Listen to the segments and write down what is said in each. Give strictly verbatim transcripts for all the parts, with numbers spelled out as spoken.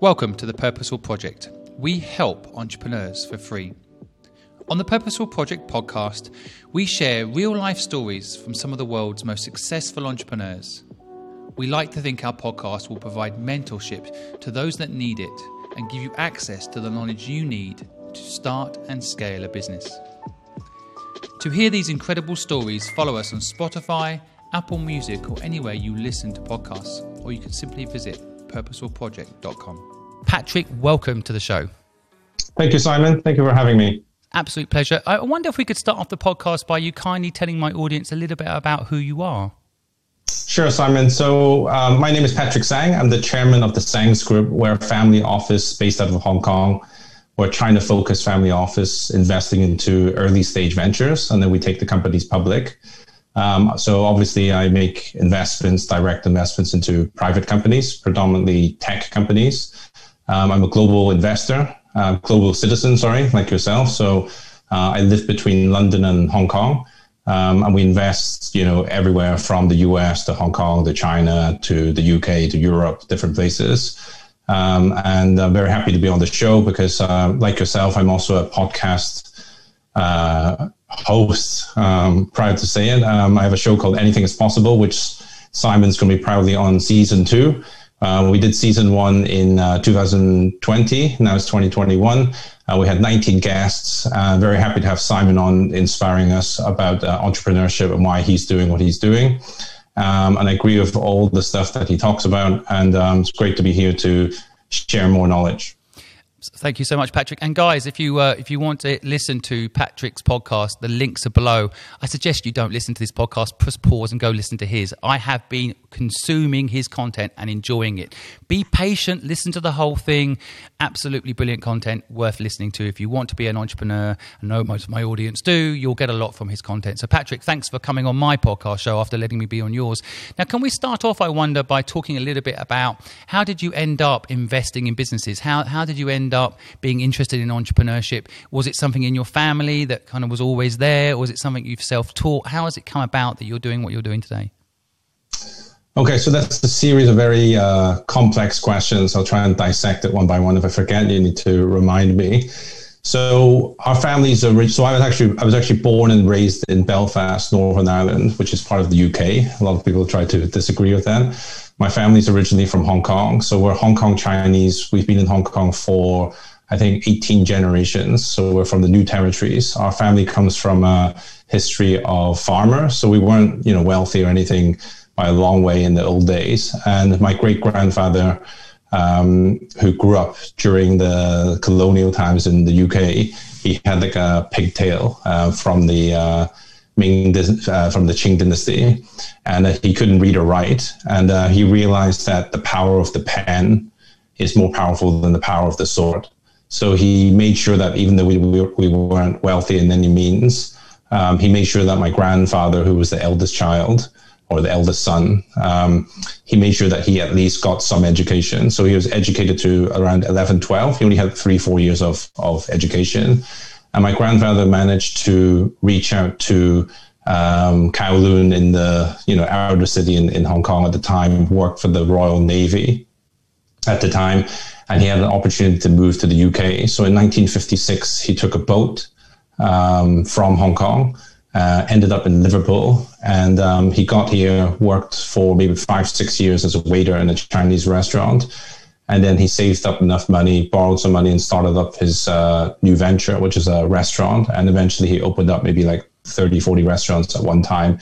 Welcome to The Purposeful Project. We help entrepreneurs for free. On The Purposeful Project podcast, we share real-life stories from some of the world's most successful entrepreneurs. We like to think our podcast will provide mentorship to those that need it and give you access to the knowledge you need to start and scale a business. To hear these incredible stories, follow us on Spotify, Apple Music, or anywhere you listen to podcasts, or you can simply visit Purposeful Project dot com. Patrick, welcome to the show. Thank you, Simon. Thank you for having me. Absolute pleasure. I wonder if we could start off the podcast by you kindly telling my audience a little bit about who you are. Sure, Simon. So um, my name is Patrick Tsang. I'm the chairman of the Tsang Group. We're a family office based out of Hong Kong. We're China-focused family office investing into early-stage ventures, and then we take the companies public. Um, so obviously, I make investments, direct investments into private companies, predominantly tech companies. Um, I'm a global investor, uh, global citizen, sorry, like yourself. So uh, I live between London and Hong Kong, um, and we invest, you know, everywhere from the U S to Hong Kong to China to the U K to Europe, different places. Um, and I'm very happy to be on the show because, uh, like yourself, I'm also a podcast uh, host, um, proud to say it. Um, I have a show called Anything Is Possible, which Simon's going to be proudly on season two. Uh, we did season one in uh, two thousand twenty. Now it's twenty twenty-one. Uh, we had nineteen guests. Uh, very happy to have Simon on, inspiring us about uh, entrepreneurship and why he's doing what he's doing. Um, and I agree with all the stuff that he talks about. And um, it's great to be here to share more knowledge. Thank you so much, Patrick. And guys, if you uh, if you want to listen to Patrick's podcast, the links are below. I suggest you don't listen to this podcast. Press pause and go listen to his. I have been consuming his content and enjoying it. Be patient. Listen to the whole thing. Absolutely brilliant content worth listening to. If you want to be an entrepreneur, I know most of my audience do, you'll get a lot from his content. So, Patrick, thanks for coming on my podcast show after letting me be on yours. Now, can we start off, I wonder, by talking a little bit about how did you end up investing in businesses? How, how did you end up being interested in entrepreneurship? Was it something in your family that kind of was always there, or was it something you've self-taught? How has it come about that you're doing what you're doing today? Okay, so that's a series of very uh, complex questions. I'll try and dissect it one by one. If I forget, you need to remind me. So our families are rich. So I was actually I was actually born and raised in Belfast, Northern Ireland, which is part of the U K. A lot of people try to disagree with that. My family's originally from Hong Kong, so we're Hong Kong Chinese. We've been in Hong Kong for, I think, eighteen generations. So we're from the New Territories. Our family comes from a history of farmers, so we weren't, you know, wealthy or anything by a long way in the old days. And my great grandfather, um, who grew up during the colonial times in the U K, he had like a pigtail uh, from the uh, Ming, uh, from the Qing dynasty, and uh, he couldn't read or write. And uh, he realized that the power of the pen is more powerful than the power of the sword. So he made sure that even though we, we, we weren't wealthy in any means, um, he made sure that my grandfather, who was the eldest child or the eldest son, um, he made sure that he at least got some education. So he was educated to around eleven, twelve. He only had three, four years of, of education. And my grandfather managed to reach out to um, Kowloon in the, you know, outer city in, in Hong Kong at the time, worked for the Royal Navy at the time, and he had an opportunity to move to the U K. So in nineteen fifty-six, he took a boat um, from Hong Kong, uh, ended up in Liverpool, and um, he got here, worked for maybe five, six years as a waiter in a Chinese restaurant. And then he saved up enough money, borrowed some money, and started up his uh, new venture, which is a restaurant. And eventually he opened up maybe like thirty, forty restaurants at one time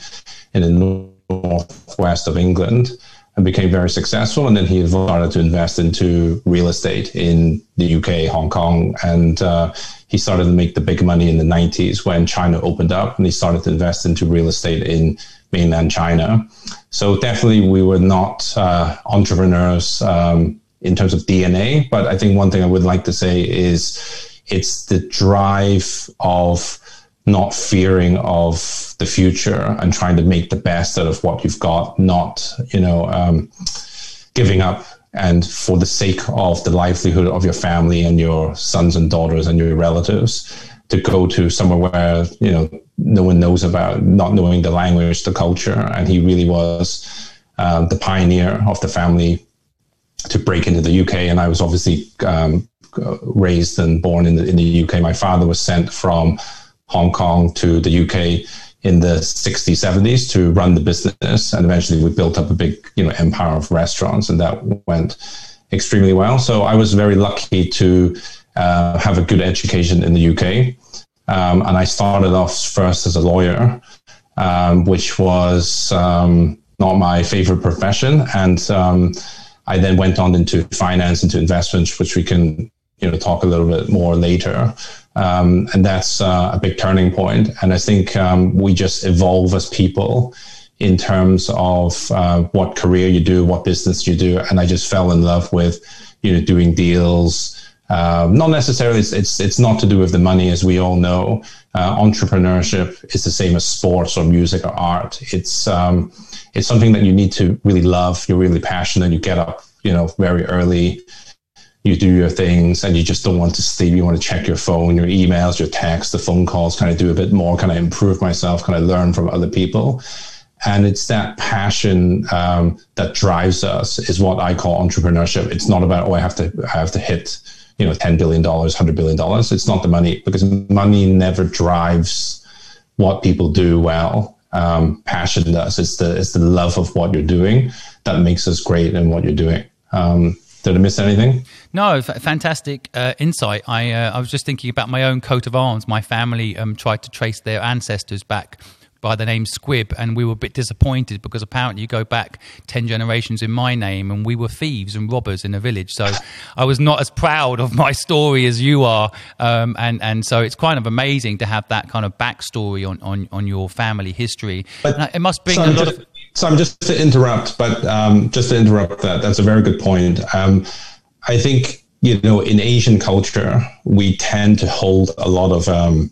in the northwest of England and became very successful. And then he started to invest into real estate in the U K, Hong Kong. And uh, he started to make the big money in the nineties when China opened up, and he started to invest into real estate in mainland China. So definitely we were not uh, entrepreneurs, um, in terms of D N A. But I think one thing I would like to say is it's the drive of not fearing of the future and trying to make the best out of what you've got, not, you know, um, giving up and for the sake of the livelihood of your family and your sons and daughters and your relatives to go to somewhere where, you know, no one knows about, not knowing the language, the culture. And he really was uh, the pioneer of the family to break into the U K. And I was obviously um, raised and born in the, in the U K. My father was sent from Hong Kong to the U K in the sixties, seventies to run the business. And eventually we built up a big, you know, empire of restaurants, and that went extremely well. So I was very lucky to uh, have a good education in the U K. Um, and I started off first as a lawyer, um, which was um, not my favorite profession. And um, I then went on into finance, into investments, which we can, you know, talk a little bit more later. Um, and that's uh, a big turning point. And I think um, we just evolve as people in terms of uh, what career you do, what business you do. And I just fell in love with, you know, doing deals. Um, not necessarily, it's, it's it's not to do with the money, as we all know. Uh, entrepreneurship is the same as sports or music or art. It's um, it's something that you need to really love. You're really passionate. You get up, you know, very early. You do your things, and you just don't want to sleep. You want to check your phone, your emails, your texts, the phone calls. Can I do a bit more? Can I improve myself? Can I learn from other people? And it's that passion um, that drives us, is what I call entrepreneurship. It's not about, oh, I have to I have to hit, you know, ten billion dollars, one hundred billion dollars. It's not the money, because money never drives what people do well. Um, passion does. It's the, it's the love of what you're doing that makes us great in what you're doing. Um, did I miss anything? No, f- fantastic uh, insight. I uh, I was just thinking about my own coat of arms. My family um, tried to trace their ancestors back by the name Squibb, and we were a bit disappointed because apparently you go back ten generations in my name, and we were thieves and robbers in a village. So I was not as proud of my story as you are, um, and and so it's kind of amazing to have that kind of backstory on on, on your family history. But it must bring so a lot just, of. So I'm just to interrupt, but um, just to interrupt that. That's a very good point. Um, I think, you know, in Asian culture, we tend to hold a lot of. Um,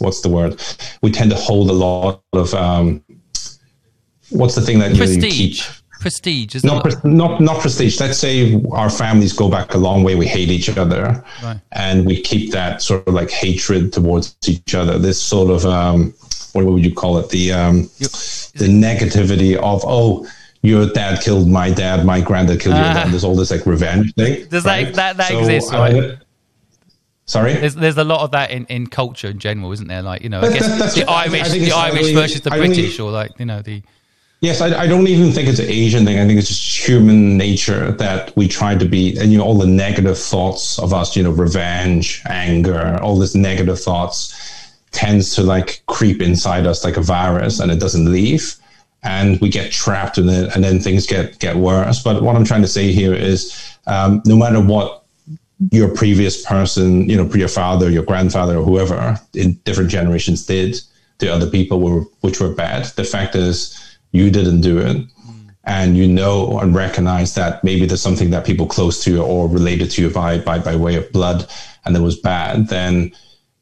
What's the word? We tend to hold a lot of um, what's the thing that you, prestige. You keep? Prestige is not pre- not not prestige. Let's say our families go back a long way. We hate each other, right. And we keep that sort of like hatred towards each other. This sort of um, what would you call it? The um, the negativity of, oh, your dad killed my dad, my granddad killed uh, your dad. There's all this like revenge thing. Does right? that that, that so, exists? Right? Uh, Sorry, there's, there's a lot of that in, in culture in general, isn't there? Like, you know, that, I guess that, the Irish, I the Irish really, versus the I British, or like, you know, the. Yes, I, I don't even think it's an Asian thing. I think it's just human nature that we try to be, and you know, all the negative thoughts of us, you know, revenge, anger, all this negative thoughts tends to like creep inside us like a virus, and it doesn't leave, and we get trapped in it, and then things get get worse. But what I'm trying to say here is, um, no matter what. Your previous person, you know, your father, your grandfather, or whoever in different generations did to other people were, which were bad. The fact is, you didn't do it, and you know and recognize that maybe there's something that people close to you or related to you by by by way of blood, and that was bad. Then,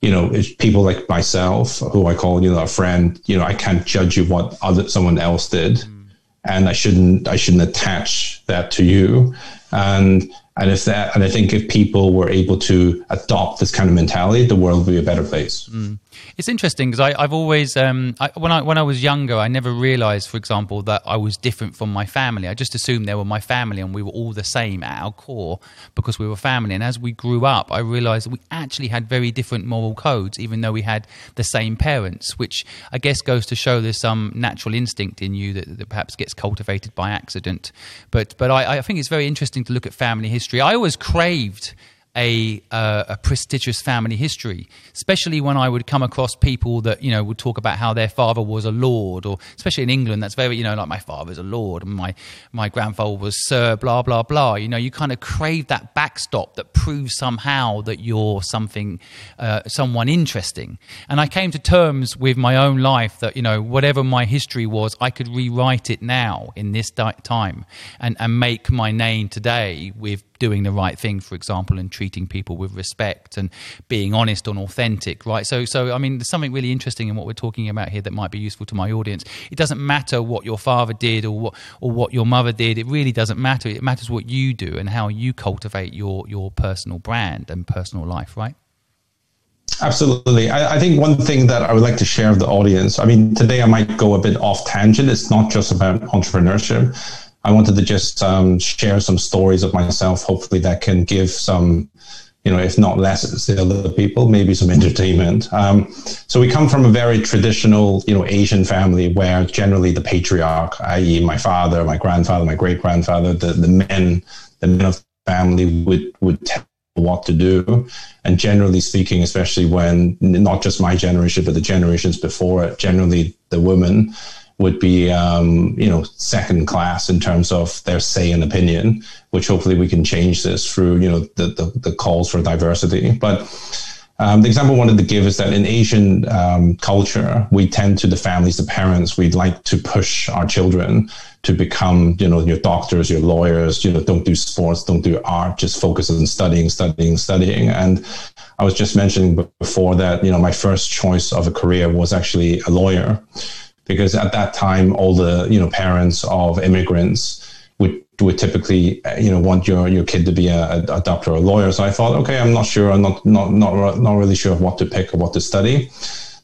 you know, it's people like myself, who I call, you know, a friend. You know, I can't judge you what other someone else did, mm. and I shouldn't I shouldn't attach that to you, and. And if that, and I think if people were able to adopt this kind of mentality, the world would be a better place. Mm. It's interesting because I've always, um, I, when I when I was younger, I never realised, for example, that I was different from my family. I just assumed they were my family and we were all the same at our core because we were family. And as we grew up, I realised that we actually had very different moral codes, even though we had the same parents, which I guess goes to show there's some natural instinct in you that, that perhaps gets cultivated by accident. But but I, I think it's very interesting to look at family history. I always craved a, uh, a prestigious family history, especially when I would come across people that, you know, would talk about how their father was a lord, or especially in England, that's very, you know, like my father's a lord and my, my grandfather was sir, blah, blah, blah. You know, you kind of crave that backstop that proves somehow that you're something, uh, someone interesting. And I came to terms with my own life that, you know, whatever my history was, I could rewrite it now in this di- time and, and make my name today with doing the right thing, for example, and treating people with respect and being honest and authentic, right? So, so I mean, there's something really interesting in what we're talking about here that might be useful to my audience. It doesn't matter what your father did or what or what your mother did. It really doesn't matter. It matters what you do and how you cultivate your your personal brand and personal life, right? Absolutely. I, I think one thing that I would like to share with the audience, I mean, today I might go a bit off tangent. It's not just about entrepreneurship. I wanted to just um, share some stories of myself. Hopefully that can give some, you know, if not lessons to other people, maybe some entertainment. Um, so we come from a very traditional, you know, Asian family where generally the patriarch, that is my father, my grandfather, my great-grandfather, the, the men, the men of the family would, would tell what to do. And generally speaking, especially when not just my generation, but the generations before it, generally the women would be, um, you know, second class in terms of their say and opinion, which hopefully we can change this through, you know, the, the, the calls for diversity. But um, the example I wanted to give is that in Asian um, culture, we tend to, the families, the parents, we'd like to push our children to become, you know, your doctors, your lawyers, you know, don't do sports, don't do art, just focus on studying, studying, studying. And I was just mentioning before that, you know, my first choice of a career was actually a lawyer. Because at that time, all the, you know, parents of immigrants would would typically, you know, want your, your kid to be a, a doctor or a lawyer. So I thought, okay, I'm not sure, I'm not not not not really sure of what to pick or what to study.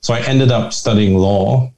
So I ended up studying law,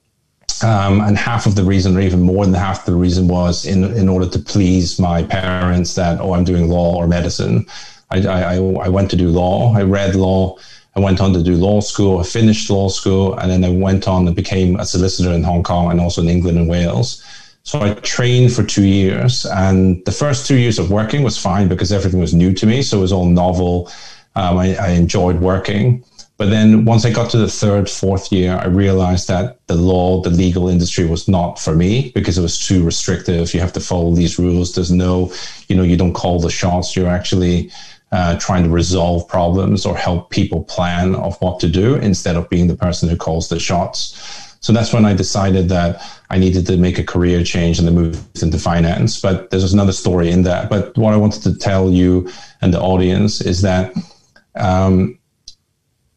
um, and half of the reason, or even more than half the reason, was in in order to please my parents that, oh, I'm doing law or medicine. I I, I went to do law. I read law. I went on to do law school, I finished law school, and then I went on and became a solicitor in Hong Kong and also in England and Wales. So I trained for two years, and the first two years of working was fine because everything was new to me, so it was all novel. Um, I, I enjoyed working. But then once I got to the third, fourth year, I realized that the law, the legal industry was not for me because it was too restrictive. You have to follow these rules. There's no, you know, you don't call the shots. You're actually... Uh, trying to resolve problems or help people plan of what to do instead of being the person who calls the shots. So that's when I decided that I needed to make a career change and then move into finance. But there's another story in that. But what I wanted to tell you and the audience is that, um,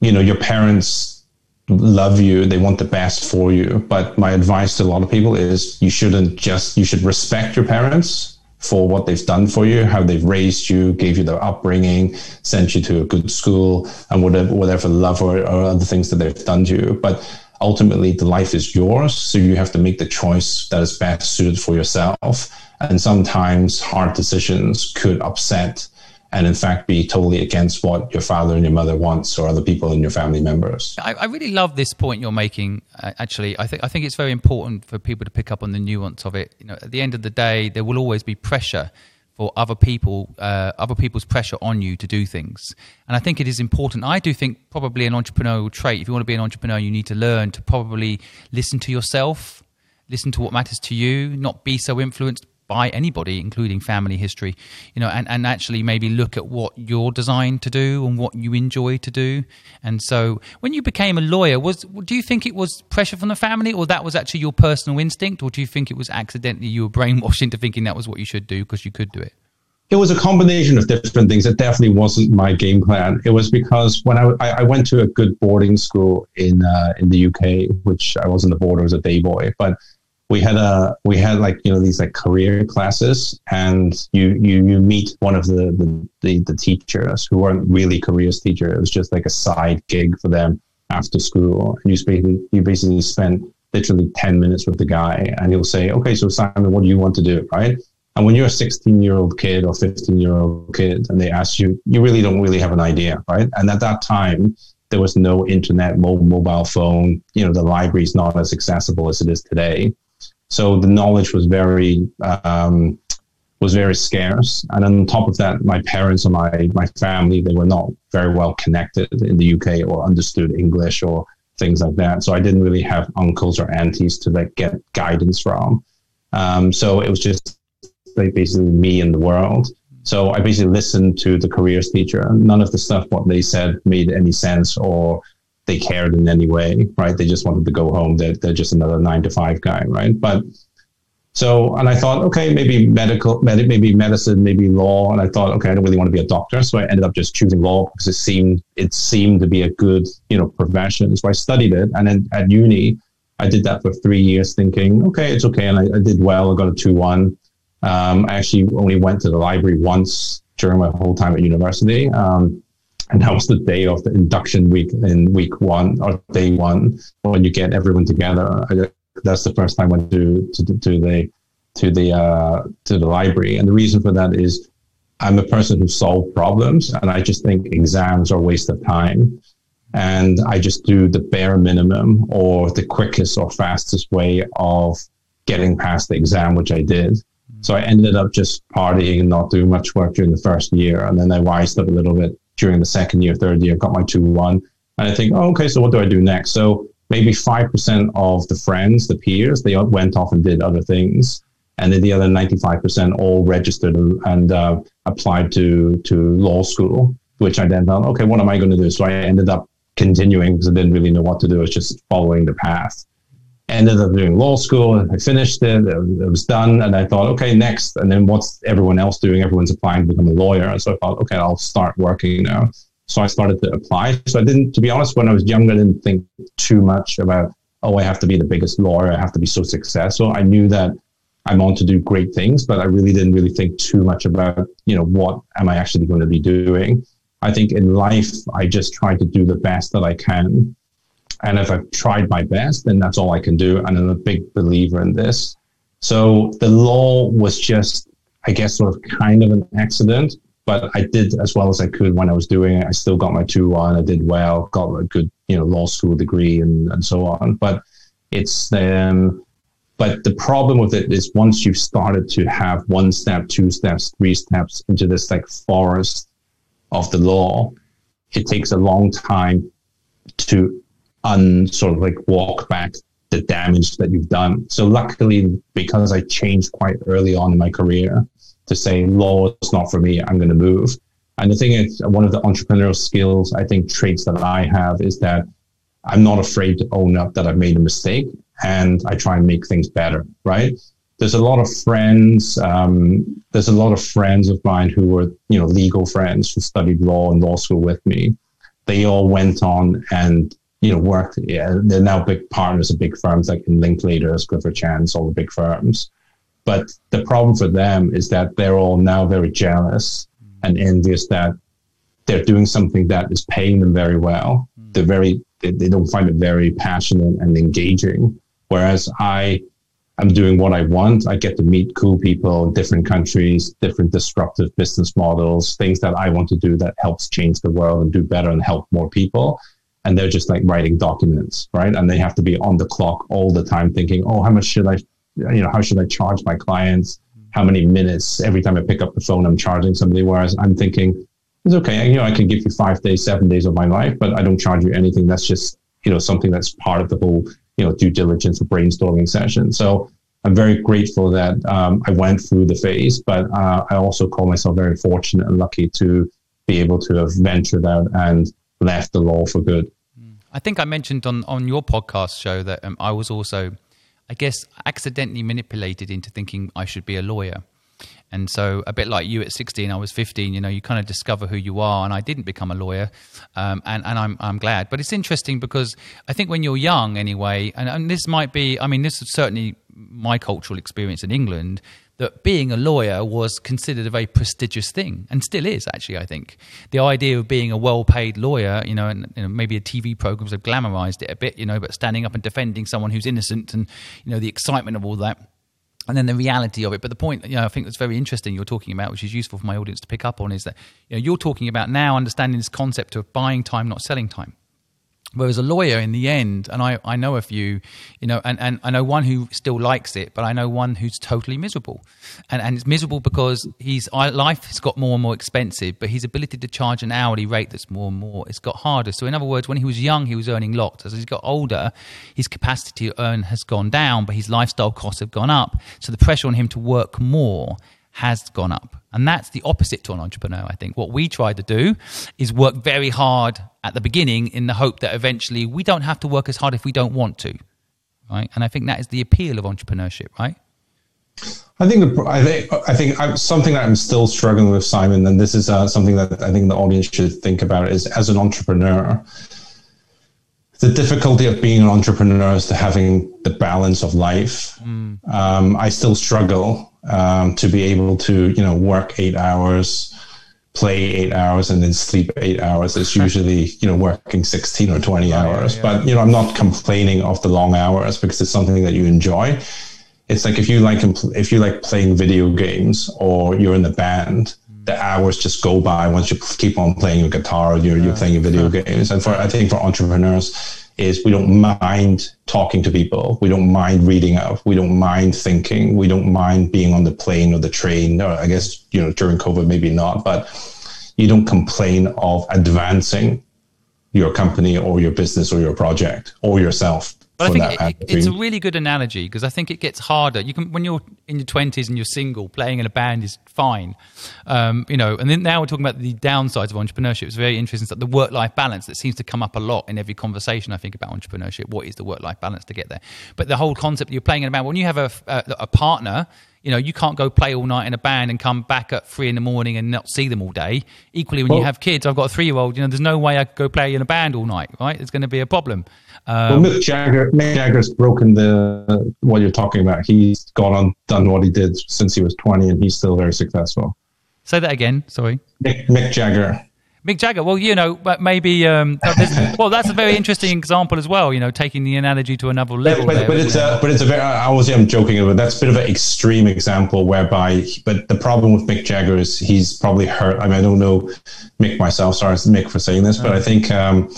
you know, your parents love you. They want the best for you. But my advice to a lot of people is you shouldn't just, you should respect your parents for what they've done for you, how they've raised you, gave you their upbringing, sent you to a good school, and whatever, whatever love or, or other things that they've done to you. But ultimately, the life is yours, so you have to make the choice that is best suited for yourself. And sometimes hard decisions could upset and, in fact, be totally against what your father and your mother wants or other people in your family members. I, I really love this point you're making, uh, actually. I think I think it's very important for people to pick up on the nuance of it. You know, at the end of the day, there will always be pressure for other people, uh, other people's pressure on you to do things. And I think it is important. I do think probably an entrepreneurial trait, if you want to be an entrepreneur, you need to learn to probably listen to yourself, listen to what matters to you, not be so influenced by anybody, including family history, you know, and, and actually maybe look at what you're designed to do and what you enjoy to do. And so when you became a lawyer, was do you think it was pressure from the family, or that was actually your personal instinct, or do you think it was accidentally you were brainwashed into thinking that was what you should do because you could do it? It was a combination of different things. It definitely wasn't my game plan. It was because when I, I went to a good boarding school in uh, in the U K, which I wasn't a boarder, I was a day boy, but We had a we had like you know these like career classes, and you you, you meet one of the the, the the teachers who weren't really careers teacher. It was just like a side gig for them after school. And you basically you basically spent literally ten minutes with the guy, and he'll say, "Okay, so Simon, what do you want to do?" Right? And when you're a sixteen-year-old kid or fifteen-year-old kid, and they ask you, you really don't really have an idea, right? And at that time, there was no internet, mobile phone. You know, the library is not as accessible as it is today. So the knowledge was very um, was very scarce. And on top of that, my parents and my, my family, they were not very well connected in the U K or understood English or things like that. So I didn't really have uncles or aunties to like get guidance from. Um, so it was just like basically me and the world. So I basically listened to the careers teacher. None of the stuff what they said made any sense or they cared in any way, right? They just wanted to go home. They're, they're just another nine to five guy, right? But so, and I thought, okay, maybe medical, med- maybe medicine, maybe law. And I thought, okay, I don't really want to be a doctor. So I ended up just choosing law because it seemed, it seemed to be a good, you know, profession. So I studied it. And then at uni, I did that for three years thinking, okay, it's okay. And I, I did well. I got a two one. Um, I actually only went to the library once during my whole time at university. Um, And that was the day of the induction week in week one or day one when you get everyone together. I, that's the first time I went to to, to the to the uh, to the library. And the reason for that is I'm a person who solves problems, and I just think exams are a waste of time. And I just do the bare minimum or the quickest or fastest way of getting past the exam, which I did. So I ended up just partying and not doing much work during the first year. And then I wised up a little bit during the second year, third year, got my two one. And I think, oh, okay, so what do I do next? So maybe five percent of the friends, the peers, they went off and did other things. And then the other ninety-five percent all registered and uh, applied to, to law school, which I then thought, okay, what am I going to do? So I ended up continuing because I didn't really know what to do. It's just following the path. Ended up doing law school, and I finished it, it was done, and I thought, okay, next, and then what's everyone else doing? Everyone's applying to become a lawyer, and so I thought, okay, I'll start working now. So I started to apply. So I didn't, to be honest, when I was younger, I didn't think too much about, oh, I have to be the biggest lawyer, I have to be so successful. I knew that I'm on to do great things, but I really didn't really think too much about, you know, what am I actually going to be doing? I think in life, I just try to do the best that I can. And if I've tried my best, then that's all I can do. And I'm a big believer in this. So the law was just, I guess, sort of kind of an accident, but I did as well as I could when I was doing it. I still got my two one, I did well, got a good, you know, law school degree and, and so on. But it's, um, but the problem with it is once you've started to have one step, two steps, three steps into this like forest of the law, it takes a long time to and sort of like walk back the damage that you've done. So luckily, because I changed quite early on in my career to say, law is not for me, I'm going to move. And the thing is, one of the entrepreneurial skills, I think traits that I have is that I'm not afraid to own up that I've made a mistake and I try and make things better, right? There's a lot of friends, um, there's a lot of friends of mine who were, you know, legal friends who studied law in law school with me. They all went on and you know, worked, yeah, they're now big partners of big firms like in Linklaters, Clifford Chance, all the big firms. But the problem for them is that they're all now very jealous mm. and envious that they're doing something that is paying them very well. Mm. They're very, they, they don't find it very passionate and engaging. Whereas I am doing what I want. I get to meet cool people in different countries, different disruptive business models, things that I want to do that helps change the world and do better and help more people. And they're just like writing documents, right? And they have to be on the clock all the time thinking, oh, how much should I, you know, how should I charge my clients? How many minutes? Every time I pick up the phone, I'm charging somebody. Whereas I'm thinking, it's okay. You know, I can give you five days, seven days of my life, but I don't charge you anything. That's just, you know, something that's part of the whole, you know, due diligence or brainstorming session. So I'm very grateful that um, I went through the phase, but uh, I also call myself very fortunate and lucky to be able to have ventured out and left the law for good. I think I mentioned on, on your podcast show that um, I was also, I guess, accidentally manipulated into thinking I should be a lawyer. And so a bit like you at sixteen, I was fifteen, you know, you kind of discover who you are, and I didn't become a lawyer. Um, and, and I'm, I'm glad. But it's interesting because I think when you're young anyway, and, and this might be, I mean, this is certainly my cultural experience in England, that being a lawyer was considered a very prestigious thing, and still is, actually, I think. The idea of being a well-paid lawyer, you know, and you know, maybe a T V programs have glamorized it a bit, you know, but standing up and defending someone who's innocent and, you know, the excitement of all that, and then the reality of it. But the point, you know, I think that's very interesting you're talking about, which is useful for my audience to pick up on, is that, you know, you're talking about now understanding this concept of buying time, not selling time. Whereas a lawyer in the end, and I, I know a few, you know, and, and I know one who still likes it, but I know one who's totally miserable. And and it's miserable because his life has got more and more expensive, but his ability to charge an hourly rate that's more and more, it's got harder. So in other words, when he was young, he was earning lots. As he's got older, his capacity to earn has gone down, but his lifestyle costs have gone up. So the pressure on him to work more has gone up. And that's the opposite to an entrepreneur, I think. What we try to do is work very hard at the beginning in the hope that eventually we don't have to work as hard if we don't want to, right? And I think that is the appeal of entrepreneurship, right? I think I think, I think I'm, something that I'm still struggling with, Simon, and this is uh, something that I think the audience should think about, is as an entrepreneur, the difficulty of being an entrepreneur is to having the balance of life. Mm. Um, I still struggle um, to be able to, you know, work eight hours, play eight hours, and then sleep eight hours. It's usually, you know, working sixteen or twenty hours. Yeah, yeah. But, you know, I'm not complaining of the long hours because it's something that you enjoy. it's like if you like if you like playing video games or you're in a band, the hours just go by once you keep on playing your guitar, you're, yeah. you're playing your video yeah. games. And for I think for entrepreneurs is we don't mind talking to people. We don't mind reading out. We don't mind thinking. We don't mind being on the plane or the train. Or I guess, you know, during COVID, maybe not, but you don't complain of advancing your company or your business or your project or yourself. But I think it, it, it's a really good analogy because I think it gets harder. You can when you're in your twenties and you're single, playing in a band is fine, um, you know. And then now we're talking about the downsides of entrepreneurship. It's very interesting that the work-life balance that seems to come up a lot in every conversation I think about entrepreneurship. What is the work-life balance to get there? But the whole concept that you're playing in a band when you have a, a, a partner. You know, you can't go play all night in a band and come back at three in the morning and not see them all day. Equally, when well, you have kids, I've got a three-year-old. You know, there's no way I could go play in a band all night, right? It's going to be a problem. Um, well, Mick Jagger, Mick Jagger's broken the what you're talking about. He's gone on, done what he did since he was twenty, and he's still very successful. Say that again. Sorry, Mick, Mick Jagger. Mick Jagger. Well, you know, but maybe. Um, well, that's a very interesting example as well. You know, taking the analogy to another level. But, but, there, but it's it? a, but it's a very. I was I'm joking, but that's a bit of an extreme example whereby. But the problem with Mick Jagger is he's probably hurt. I mean, I don't know Mick myself. Sorry, Mick for saying this, but I think. Um,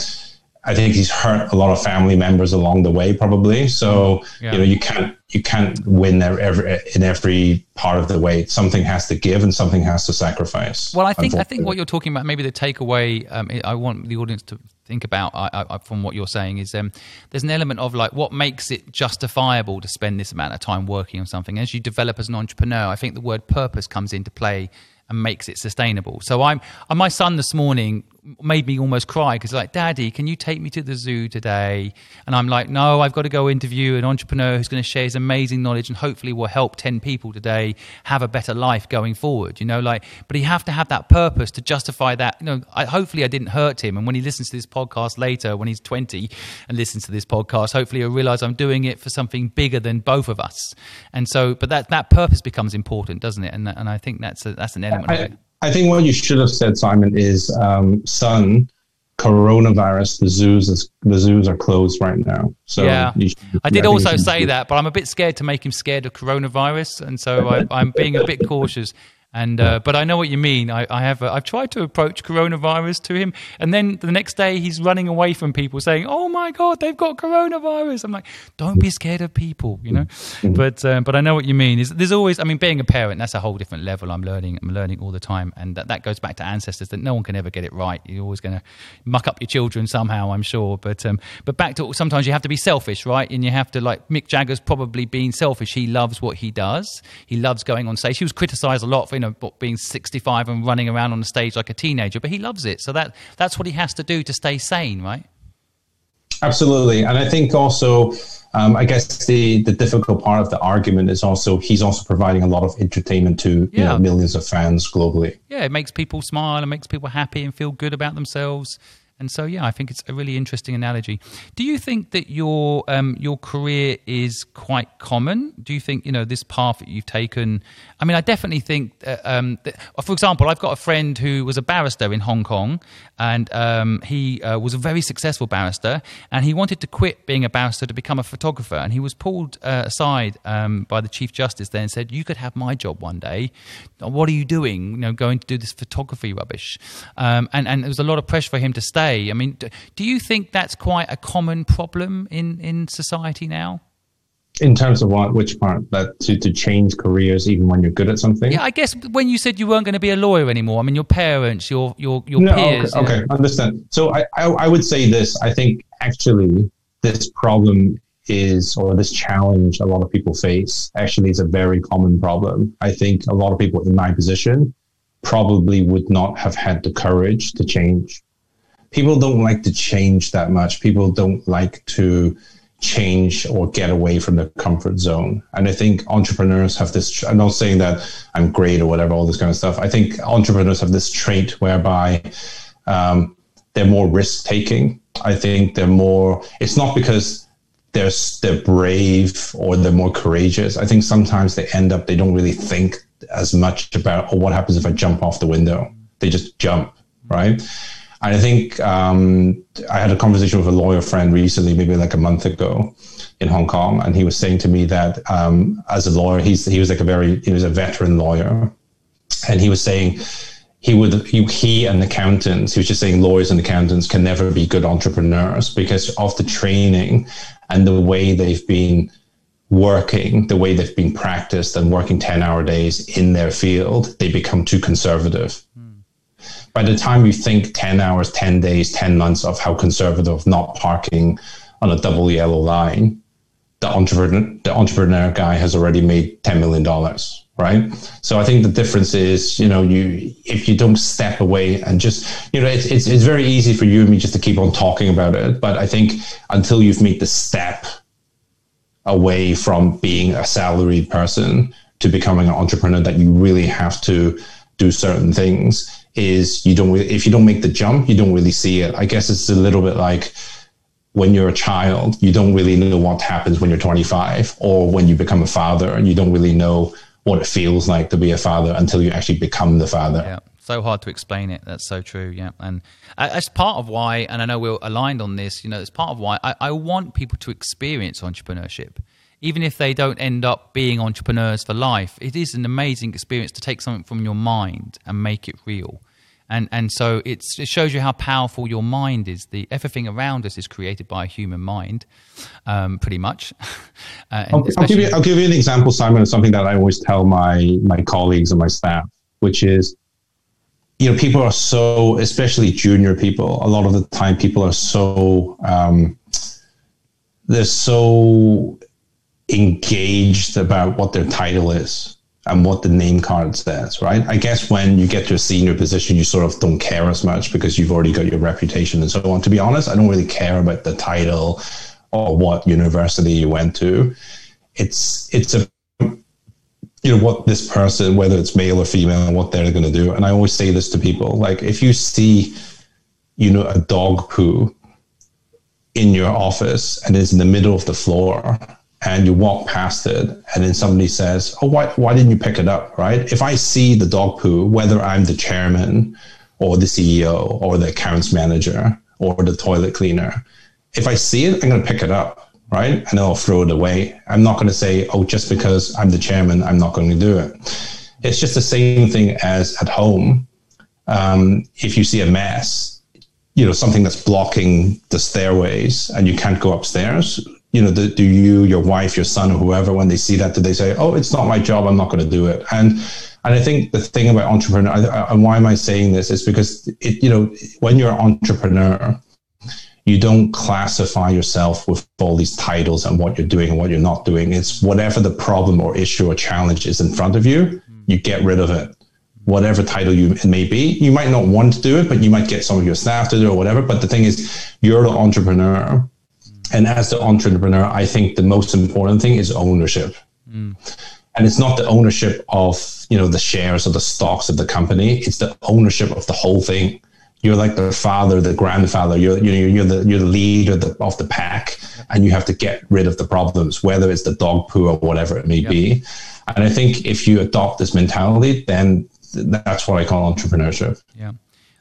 I think he's hurt a lot of family members along the way, probably. So yeah. you know, you can't you can't win every, in every part of the way. Something has to give, and something has to sacrifice. Well, I think I think what you're talking about, maybe the takeaway um, I want the audience to think about I, I, from what you're saying is um, there's an element of like what makes it justifiable to spend this amount of time working on something. As you develop as an entrepreneur, I think the word purpose comes into play and makes it sustainable. So I'm, my son this morning made me almost cry because like, Daddy, can you take me to the zoo today? And I'm like, no, I've got to go interview an entrepreneur who's going to share his amazing knowledge and hopefully will help ten people today have a better life going forward, you know, like, but you have to have that purpose to justify that. You know, I, hopefully I didn't hurt him. And when he listens to this podcast later, when he's twenty and listens to this podcast, hopefully he'll realize I'm doing it for something bigger than both of us. And so, but that, that purpose becomes important, doesn't it? And and I think that's a, that's an element I, of it. I think what you should have said, Simon, is, um, son, coronavirus, the zoos is, the zoos are closed right now. So yeah, you should, I did I also say do. that, but I'm a bit scared to make him scared of coronavirus. And so I, I'm being a bit cautious. And uh, but I know what you mean. I, I have. A, I've tried to approach coronavirus to him, and then the next day he's running away from people, saying, "Oh my God, they've got coronavirus." I'm like, "Don't be scared of people," you know. Mm-hmm. But uh, but I know what you mean. Is there's always. I mean, being a parent, that's a whole different level. I'm learning. I'm learning all the time, and that, that goes back to ancestors. That no one can ever get it right. You're always going to muck up your children somehow. I'm sure. But um, but back to sometimes you have to be selfish, right? And you have to like Mick Jagger's probably being selfish. He loves what he does. He loves going on stage. He was criticised a lot for. You know, being sixty-five and running around on the stage like a teenager, but he loves it. So that that's what he has to do to stay sane, right? Absolutely. And I think also, um, I guess the, the difficult part of the argument is also he's also providing a lot of entertainment to yeah. you know, millions of fans globally. Yeah, it makes people smile and makes people happy and feel good about themselves. And so, yeah, I think it's a really interesting analogy. Do you think that your um, your career is quite common? Do you think, you know, this path that you've taken? I mean, I definitely think, that, um, that, for example, I've got a friend who was a barrister in Hong Kong and um, he uh, was a very successful barrister and he wanted to quit being a barrister to become a photographer. And he was pulled uh, aside um, by the Chief Justice there and said, you could have my job one day. What are you doing? You know, going to do this photography rubbish. Um, and, and there was a lot of pressure for him to stay. I mean, do you think that's quite a common problem in, in society now? In terms of what, which part? That to, to change careers even when you're good at something? Yeah, I guess when you said you weren't going to be a lawyer anymore, I mean, your parents, your your, your no, peers. Okay, you know? okay, understand. So I, I, I would say this. I think actually this problem is, or this challenge a lot of people face actually is a very common problem. I think a lot of people in my position probably would not have had the courage to change. People don't like to change that much. People don't like to change or get away from their comfort zone. And I think entrepreneurs have this, I'm not saying that I'm great or whatever, all this kind of stuff. I think entrepreneurs have this trait whereby um, they're more risk-taking. I think they're more, it's not because they're, they're brave or they're more courageous. I think sometimes they end up, they don't really think as much about, oh, what happens if I jump off the window? They just jump, right? And I think um, I had a conversation with a lawyer friend recently, maybe like a month ago, in Hong Kong, and he was saying to me that um, as a lawyer, he's he was like a very he was a veteran lawyer, and he was saying he would he, he and accountants he was just saying lawyers and accountants can never be good entrepreneurs because of the training and the way they've been working, the way they've been practiced and working ten-hour days in their field, they become too conservative. By the time you think ten hours, ten days, ten months of how conservative, not parking on a double yellow line, the entrepreneur, the entrepreneur guy has already made ten million dollars, right? So I think the difference is, you know, you if you don't step away and just, you know, it's it's, it's very easy for you and me just to keep on talking about it. But I think until you've made the step away from being a salaried person to becoming an entrepreneur, that you really have to do certain things. Is you don't if you don't make the jump, you don't really see it. I guess it's a little bit like when you're a child, you don't really know what happens when you're twenty-five, or when you become a father, and you don't really know what it feels like to be a father until you actually become the father. Yeah, so hard to explain it. That's so true. Yeah, and that's part of why, and I know we're aligned on this. You know, it's part of why I, I want people to experience entrepreneurship. Even if they don't end up being entrepreneurs for life, it is an amazing experience to take something from your mind and make it real. And and so it's, it shows you how powerful your mind is. The everything around us is created by a human mind, um, pretty much. Uh, I'll, I'll, give you, I'll give you an example, Simon, of something that I always tell my my colleagues and my staff, which is, you know, people are so, especially junior people, a lot of the time people are so, um, they're so... engaged about what their title is and what the name card says, right? I guess when you get to a senior position, you sort of don't care as much because you've already got your reputation and so on. To be honest, I don't really care about the title or what university you went to. It's, it's a, you know, what this person, whether it's male or female, and what they're going to do. And I always say this to people, like if you see, you know, a dog poo in your office and it's in the middle of the floor, and you walk past it, and then somebody says, oh, why why didn't you pick it up, right? If I see the dog poo, whether I'm the chairman or the C E O or the accounts manager or the toilet cleaner, if I see it, I'm going to pick it up, right? And I'll throw it away. I'm not going to say, oh, just because I'm the chairman, I'm not going to do it. It's just the same thing as at home. Um, if you see a mess, you know, something that's blocking the stairways and you can't go upstairs, you know, do, do you, your wife, your son, or whoever, when they see that, do they say, oh, it's not my job, I'm not going to do it? And and I think the thing about entrepreneur, and why am I saying this, is because, it, you know, when you're an entrepreneur, you don't classify yourself with all these titles and what you're doing and what you're not doing. It's whatever the problem or issue or challenge is in front of you, you get rid of it. Whatever title you it may be, you might not want to do it, but you might get some of your staff to do it or whatever. But the thing is, you're the entrepreneur. And as the entrepreneur, I think the most important thing is ownership. Mm. And it's not the ownership of, you know, the shares or the stocks of the company. It's the ownership of the whole thing. You're like the father, the grandfather, you're, you know, you're the, you're the leader of the, of the pack, and you have to get rid of the problems, whether it's the dog poo or whatever it may yep. be. And I think if you adopt this mentality, then that's what I call entrepreneurship. Yeah.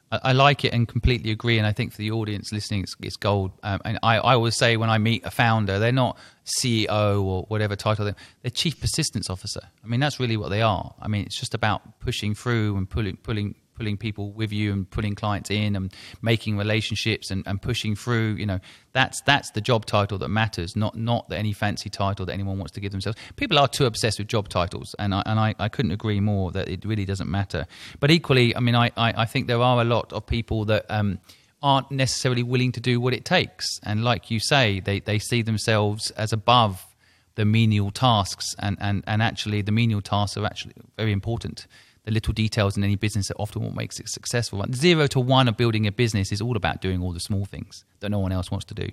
I like it and completely agree. And I think for the audience listening, it's, it's gold. Um, and I, I always say when I meet a founder, they're not C E O or whatever title, they're, they're chief persistence officer. I mean, that's really what they are. I mean, it's just about pushing through and pulling, pulling, pulling people with you and pulling clients in and making relationships and, and pushing through, you know, that's, that's the job title that matters, not, not any fancy title that anyone wants to give themselves. People are too obsessed with job titles. And I, and I, I couldn't agree more that it really doesn't matter. But equally, I mean, I, I, I think there are a lot of people that, um, aren't necessarily willing to do what it takes. And like you say, they, they see themselves as above the menial tasks, and, and, and actually the menial tasks are actually very important. The little details in any business that often what makes it successful. Zero to one of building a business is all about doing all the small things that no one else wants to do.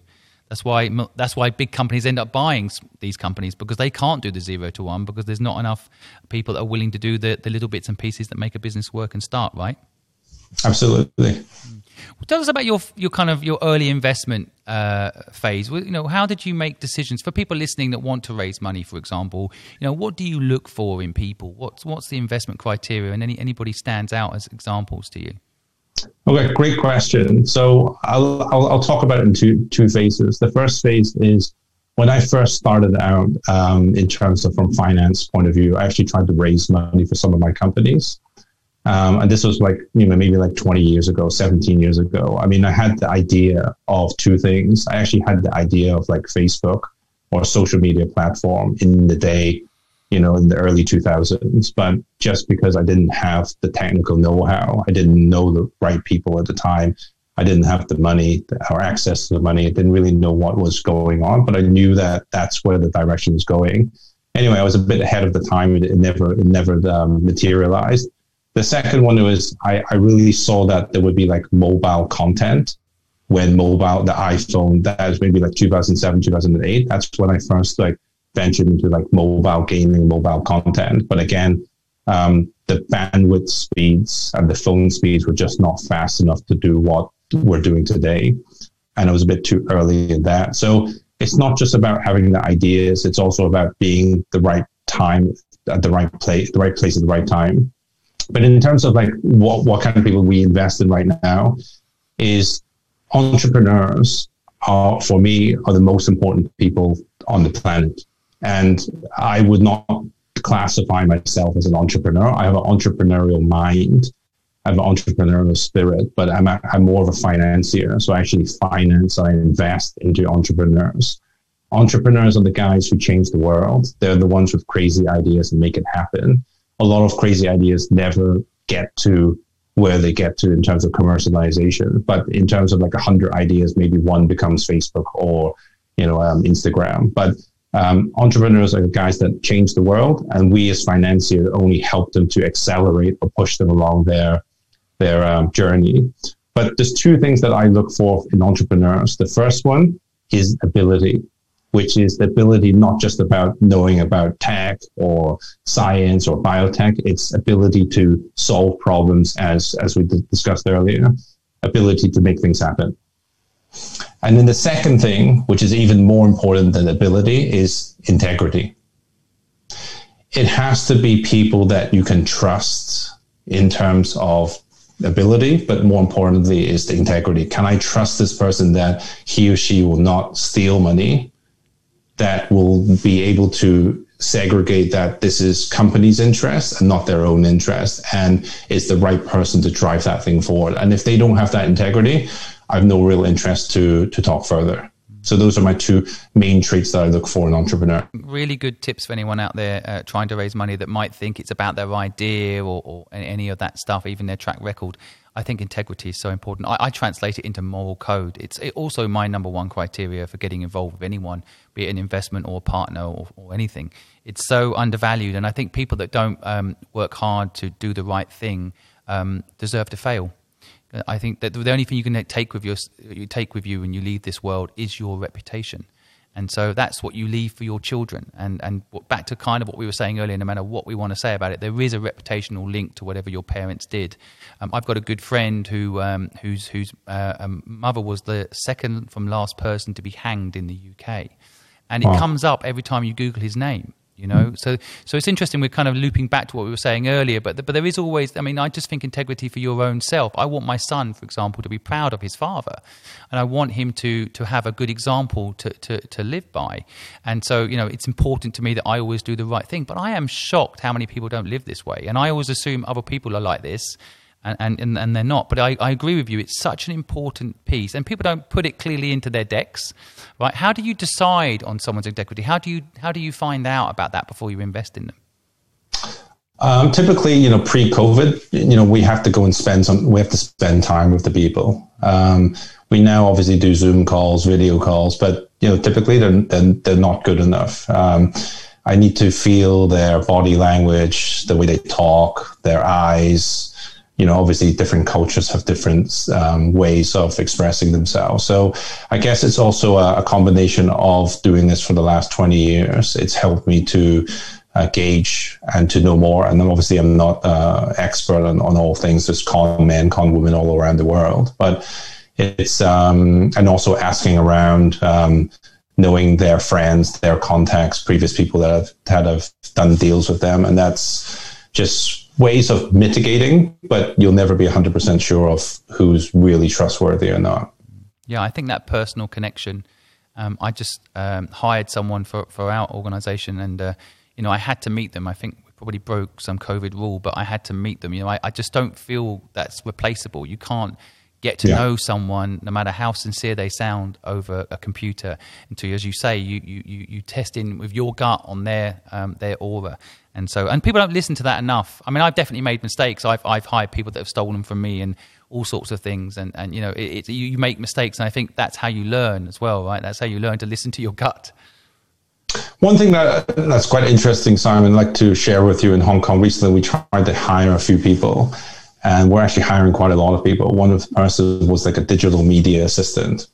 That's why that's why big companies end up buying these companies, because they can't do the zero to one, because there's not enough people that are willing to do the, the little bits and pieces that make a business work and start, right? Absolutely. Well, tell us about your your kind of your early investment uh, phase. You know, how did you make decisions for people listening that want to raise money, for example? You know, what do you look for in people? What's what's the investment criteria? And any anybody stands out as examples to you? Okay, great question. So I'll, I'll, I'll talk about it in two two phases. The first phase is when I first started out um, in terms of from finance point of view, I actually tried to raise money for some of my companies. Um, and this was like, you know, maybe like twenty years ago, seventeen years ago. I mean, I had the idea of two things. I actually had the idea of like Facebook or social media platform in the day, you know, in the early two thousands. But just because I didn't have the technical know-how, I didn't know the right people at the time. I didn't have the money or access to the money. I didn't really know what was going on, but I knew that that's where the direction was going. Anyway, I was a bit ahead of the time. It never, it never um, materialized. The second one was I, I really saw that there would be like mobile content when mobile, the iPhone, that was maybe like two thousand seven, two thousand eight. That's when I first like ventured into like mobile gaming, mobile content. But again, um, the bandwidth speeds and the phone speeds were just not fast enough to do what we're doing today. And it was a bit too early in that. So it's not just about having the ideas. It's also about being the right time at the right place, the right place at the right time. But in terms of like what, what kind of people we invest in right now is entrepreneurs are, for me, are the most important people on the planet. And I would not classify myself as an entrepreneur. I have an entrepreneurial mind. I have an entrepreneurial spirit, but I'm a, I'm more of a financier. So I actually finance, I invest into entrepreneurs. Entrepreneurs are the guys who change the world. They're the ones with crazy ideas and make it happen. A lot of crazy ideas never get to where they get to in terms of commercialization. But in terms of like a hundred ideas, maybe one becomes Facebook or, you know, um, Instagram. But um, entrepreneurs are the guys that change the world. And we as financiers only help them to accelerate or push them along their, their um, journey. But there's two things that I look for in entrepreneurs. The first one is ability, which is the ability not just about knowing about tech or science or biotech, it's ability to solve problems as, as we discussed earlier, ability to make things happen. And then the second thing, which is even more important than ability, is integrity. It has to be people that you can trust in terms of ability, but more importantly is the integrity. Can I trust this person that he or she will not steal money, that will be able to segregate that this is company's interest and not their own interest, and is the right person to drive that thing forward? And if they don't have that integrity, I have no real interest to to talk further. So those are my two main traits that I look for in an entrepreneur. Really good tips for anyone out there uh, trying to raise money that might think it's about their idea or, or any of that stuff, even their track record. I think integrity is so important. I, I translate it into moral code. It's it also my number one criteria for getting involved with anyone, be it an investment or a partner or, or anything. It's so undervalued. And I think people that don't um, work hard to do the right thing um, deserve to fail. I think that the only thing you can take with your, you take with you when you leave this world is your reputation. And so that's what you leave for your children. And and back to kind of what we were saying earlier, no matter what we want to say about it, there is a reputational link to whatever your parents did. Um, I've got a good friend who um, whose whose uh, um, mother was the second from last person to be hanged in the U K. And it wow. comes up every time you Google his name, you know. Mm. So so it's interesting. We're kind of looping back to what we were saying earlier. But the, but there is always, I mean, I just think integrity for your own self. I want my son, for example, to be proud of his father. And I want him to to have a good example to, to, to live by. And so, you know, it's important to me that I always do the right thing. But I am shocked how many people don't live this way. And I always assume other people are like this. And, and and they're not. But I, I agree with you. It's such an important piece. And people don't put it clearly into their decks, right? How do you decide on someone's integrity? How do you how do you find out about that before you invest in them? Um, typically, you know, pre-COVID, you know, we have to go and spend some, we have to spend time with the people. Um, we now obviously do Zoom calls, video calls, but, you know, typically they're, they're, they're not good enough. Um, I need to feel their body language, the way they talk, their eyes. You know, obviously different cultures have different um, ways of expressing themselves. So I guess it's also a, a combination of doing this for the last twenty years. It's helped me to uh, gauge and to know more. And then obviously I'm not uh, expert on, on all things. There's con men, con women all around the world. But it's, um, and also asking around, um, knowing their friends, their contacts, previous people that have, that have done deals with them. And that's just ways of mitigating, but you'll never be one hundred percent sure of who's really trustworthy or not. Yeah, I think that personal connection. Um, I just um, hired someone for, for our organization, and, uh, you know, I had to meet them. I think we probably broke some COVID rule, but I had to meet them. You know, I, I just don't feel that's replaceable. You can't get to yeah. know someone, no matter how sincere they sound, over a computer. And to, as you say, you, you, you test in with your gut on their um, their aura. And so, and people don't listen to that enough. I mean, I've definitely made mistakes. I've I've hired people that have stolen from me and all sorts of things. And, and you know, it, it, you make mistakes. And I think that's how you learn as well, right? That's how you learn to listen to your gut. One thing that that's quite interesting, Simon, I'd like to share with you. In Hong Kong recently, we tried to hire a few people. And we're actually hiring quite a lot of people. One of the persons was like a digital media assistant.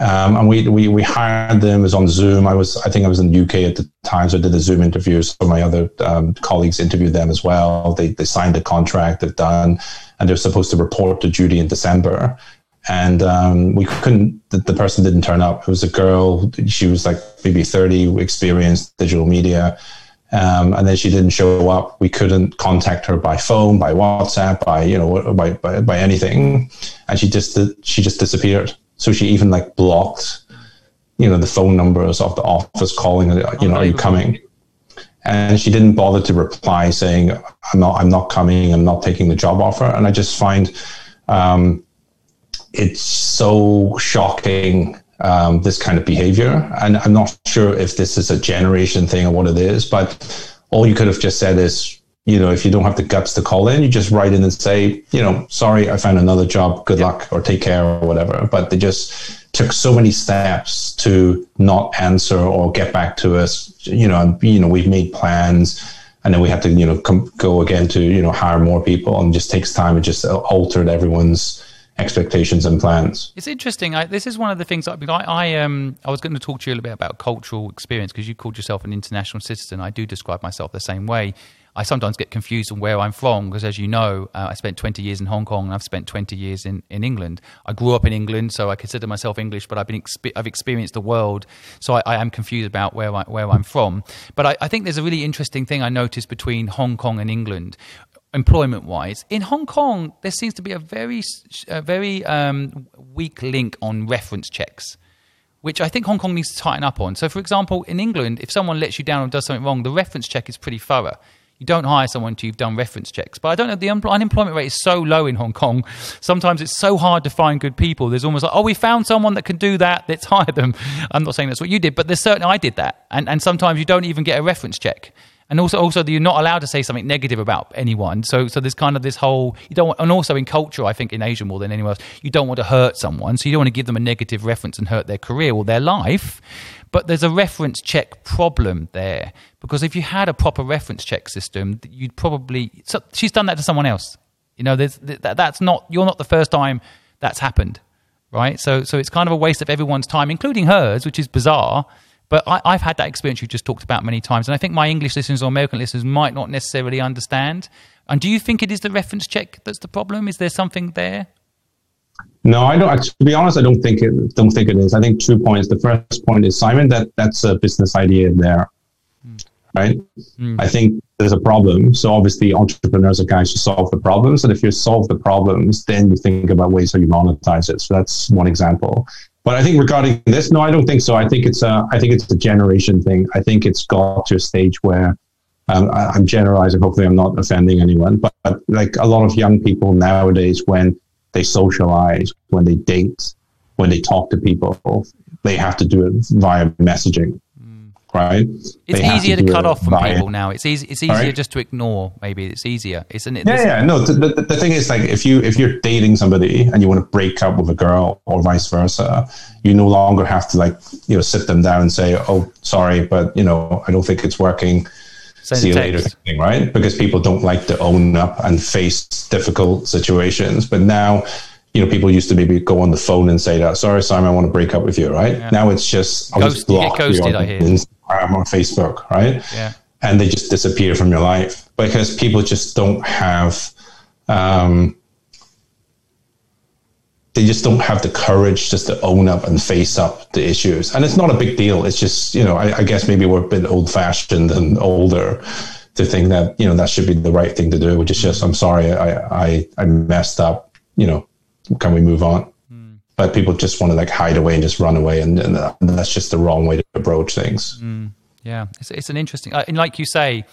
Um, and we, we, we hired them. It was on Zoom. I was, I think I was in the U K at the time, so I did the Zoom interviews. So my other um, colleagues interviewed them as well. They they signed the contract, they've done, and they're supposed to report to Judy in December. And um, we couldn't, the, the person didn't turn up. It was a girl. She was like maybe thirty, experienced digital media. Um, and then she didn't show up. We couldn't contact her by phone, by WhatsApp, by, you know, by, by, by anything. And she just, she just disappeared. So she even like blocked, you know, the phone numbers of the office calling, you know, are you coming? And she didn't bother to reply saying, I'm not, I'm not coming. I'm not taking the job offer. And I just find, um, it's so shocking. Um, this kind of behavior. And I'm not sure if this is a generation thing or what it is, but all you could have just said is, you know, if you don't have the guts to call in, you just write in and say, you know, sorry, I found another job, good luck, or take care or whatever. But they just took so many steps to not answer or get back to us, you know, and, you know, we've made plans and then we have to, you know, com- go again to, you know, hire more people, and it just takes time. It just altered everyone's expectations and plans. It's interesting. I, this is one of the things I, I, I, um, I was going to talk to you a little bit about cultural experience, because you called yourself an international citizen. I do describe myself the same way. I sometimes get confused on where I'm from, because as you know, uh, I spent twenty years in Hong Kong and I've spent twenty years in, in England. I grew up in England, so I consider myself English, but I've been expe- I've experienced the world, so I, I am confused about where, I, where I'm from. But I, I think there's a really interesting thing I noticed between Hong Kong and England. Employment-wise, in Hong Kong, there seems to be a very, a very um, weak link on reference checks, which I think Hong Kong needs to tighten up on. So, for example, in England, if someone lets you down or does something wrong, the reference check is pretty thorough. You don't hire someone until you've done reference checks. But I don't know, the un- unemployment rate is so low in Hong Kong. Sometimes it's so hard to find good people. There's almost like, oh, we found someone that can do that, let's hire them. I'm not saying that's what you did, but there's certainly I did that. And and sometimes you don't even get a reference check. And also, also you're not allowed to say something negative about anyone. So, so there's kind of this whole, you don't want, and also in culture, I think in Asia more than anywhere else, you don't want to hurt someone. So you don't want to give them a negative reference and hurt their career or their life. But there's a reference check problem there, because if you had a proper reference check system, you'd probably, so she's done that to someone else. You know, there's, that, that's not, you're not the first time that's happened, right? So, so it's kind of a waste of everyone's time, including hers, which is bizarre. But I, I've had that experience you just talked about many times. And I think my English listeners or American listeners might not necessarily understand. And do you think it is the reference check that's the problem? Is there something there? No, I don't. To be honest, I don't think it, don't think it is. I think two points. The first point is, Simon, that that's a business idea there, mm. right? Mm. I think there's a problem. So obviously entrepreneurs are guys who solve the problems. And if you solve the problems, then you think about ways how you monetize it. So that's one example. But I think regarding this, no, I don't think so. I think it's a, I think it's a generation thing. I think it's got to a stage where um, I, I'm generalizing. Hopefully, I'm not offending anyone. But, but like a lot of young people nowadays, when they socialize, when they date, when they talk to people, they have to do it via messaging, mm. right? It's they easier to, to cut off from via, people now. It's easy. It's easier right? just to ignore. Maybe it's easier, isn't it? Yeah, yeah. No, the, the, the thing is, like, if you if you're dating somebody and you want to break up with a girl or vice versa, you no longer have to like you know sit them down and say, oh, sorry, but you know I don't think it's working. Send see you later thing, right? Because people don't like to own up and face difficult situations. But now, you know, people used to maybe go on the phone and say, that, sorry, Simon, I want to break up with you, right? Yeah. Now it's just, I'll Ghost, just block you, ghosted, you on I hear. Instagram or Facebook, right? Yeah. And they just disappear from your life because people just don't have, um, they just don't have the courage just to own up and face up the issues. And it's not a big deal. It's just, you know, I, I guess maybe we're a bit old fashioned and older to think that, you know, that should be the right thing to do, which is just, I'm sorry, I, I, I messed up, you know, can we move on? Mm. But people just want to like hide away and just run away. And, and that's just the wrong way to approach things. Mm. Yeah, it's, it's an interesting, uh, and like you say,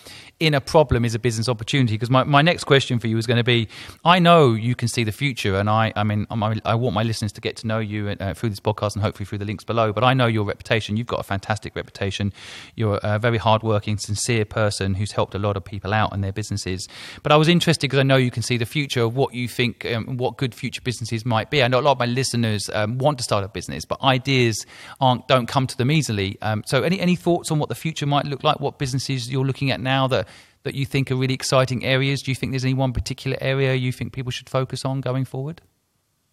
in a problem is a business opportunity, because my, my next question for you is going to be, I know you can see the future, and I I mean, I'm, I want my listeners to get to know you uh, through this podcast and hopefully through the links below, but I know your reputation. You've got a fantastic reputation. You're a very hardworking, sincere person who's helped a lot of people out in their businesses, but I was interested because I know you can see the future of what you think, um, what good future businesses might be. I know a lot of my listeners um, want to start a business, but ideas aren't don't come to them easily. Um, so any, any thoughts on what the future might look like, what businesses you're looking at now that that you think are really exciting areas? Do you think there's any one particular area you think people should focus on going forward?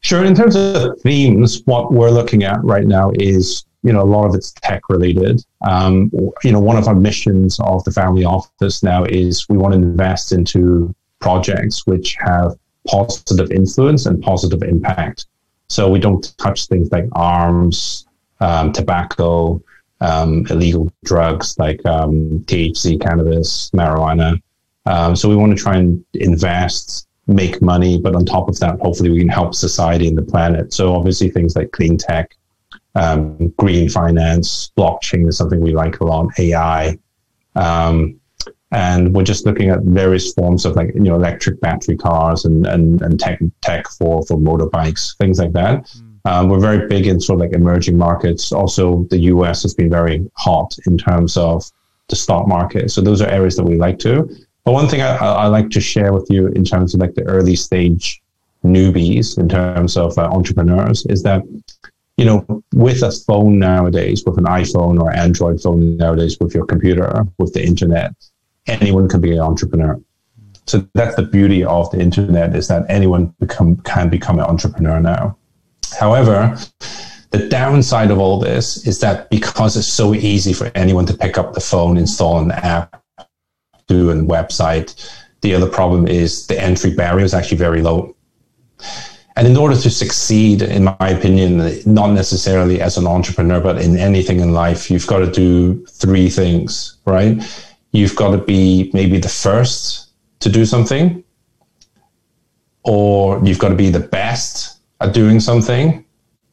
Sure. In terms of themes, what we're looking at right now is, you know, a lot of it's tech related. Um, you know, one of our missions of the family office now is we want to invest into projects which have positive influence and positive impact. So we don't touch things like arms, um, tobacco, Um, illegal drugs like um, T H C, cannabis, marijuana. Um, so we want to try and invest, make money, but on top of that, hopefully we can help society and the planet. So obviously things like clean tech, um, green finance, blockchain is something we like a lot, A I. Um, and we're just looking at various forms of, like, you know, electric battery cars and, and, and tech, tech for, for motorbikes, things like that. Mm. Um, we're very big in sort of like emerging markets. Also, the U S has been very hot in terms of the stock market. So those are areas that we like to. But one thing I, I like to share with you in terms of like the early stage newbies, in terms of uh, entrepreneurs, is that, you know, with a phone nowadays, with an iPhone or Android phone nowadays, with your computer, with the internet, anyone can be an entrepreneur. So that's the beauty of the internet, is that anyone become can become an entrepreneur now. However, the downside of all this is that because it's so easy for anyone to pick up the phone, install an app, do a website, the other problem is the entry barrier is actually very low. And in order to succeed, in my opinion, not necessarily as an entrepreneur, but in anything in life, you've got to do three things, right? You've got to be maybe the first to do something, or you've got to be the best at doing something,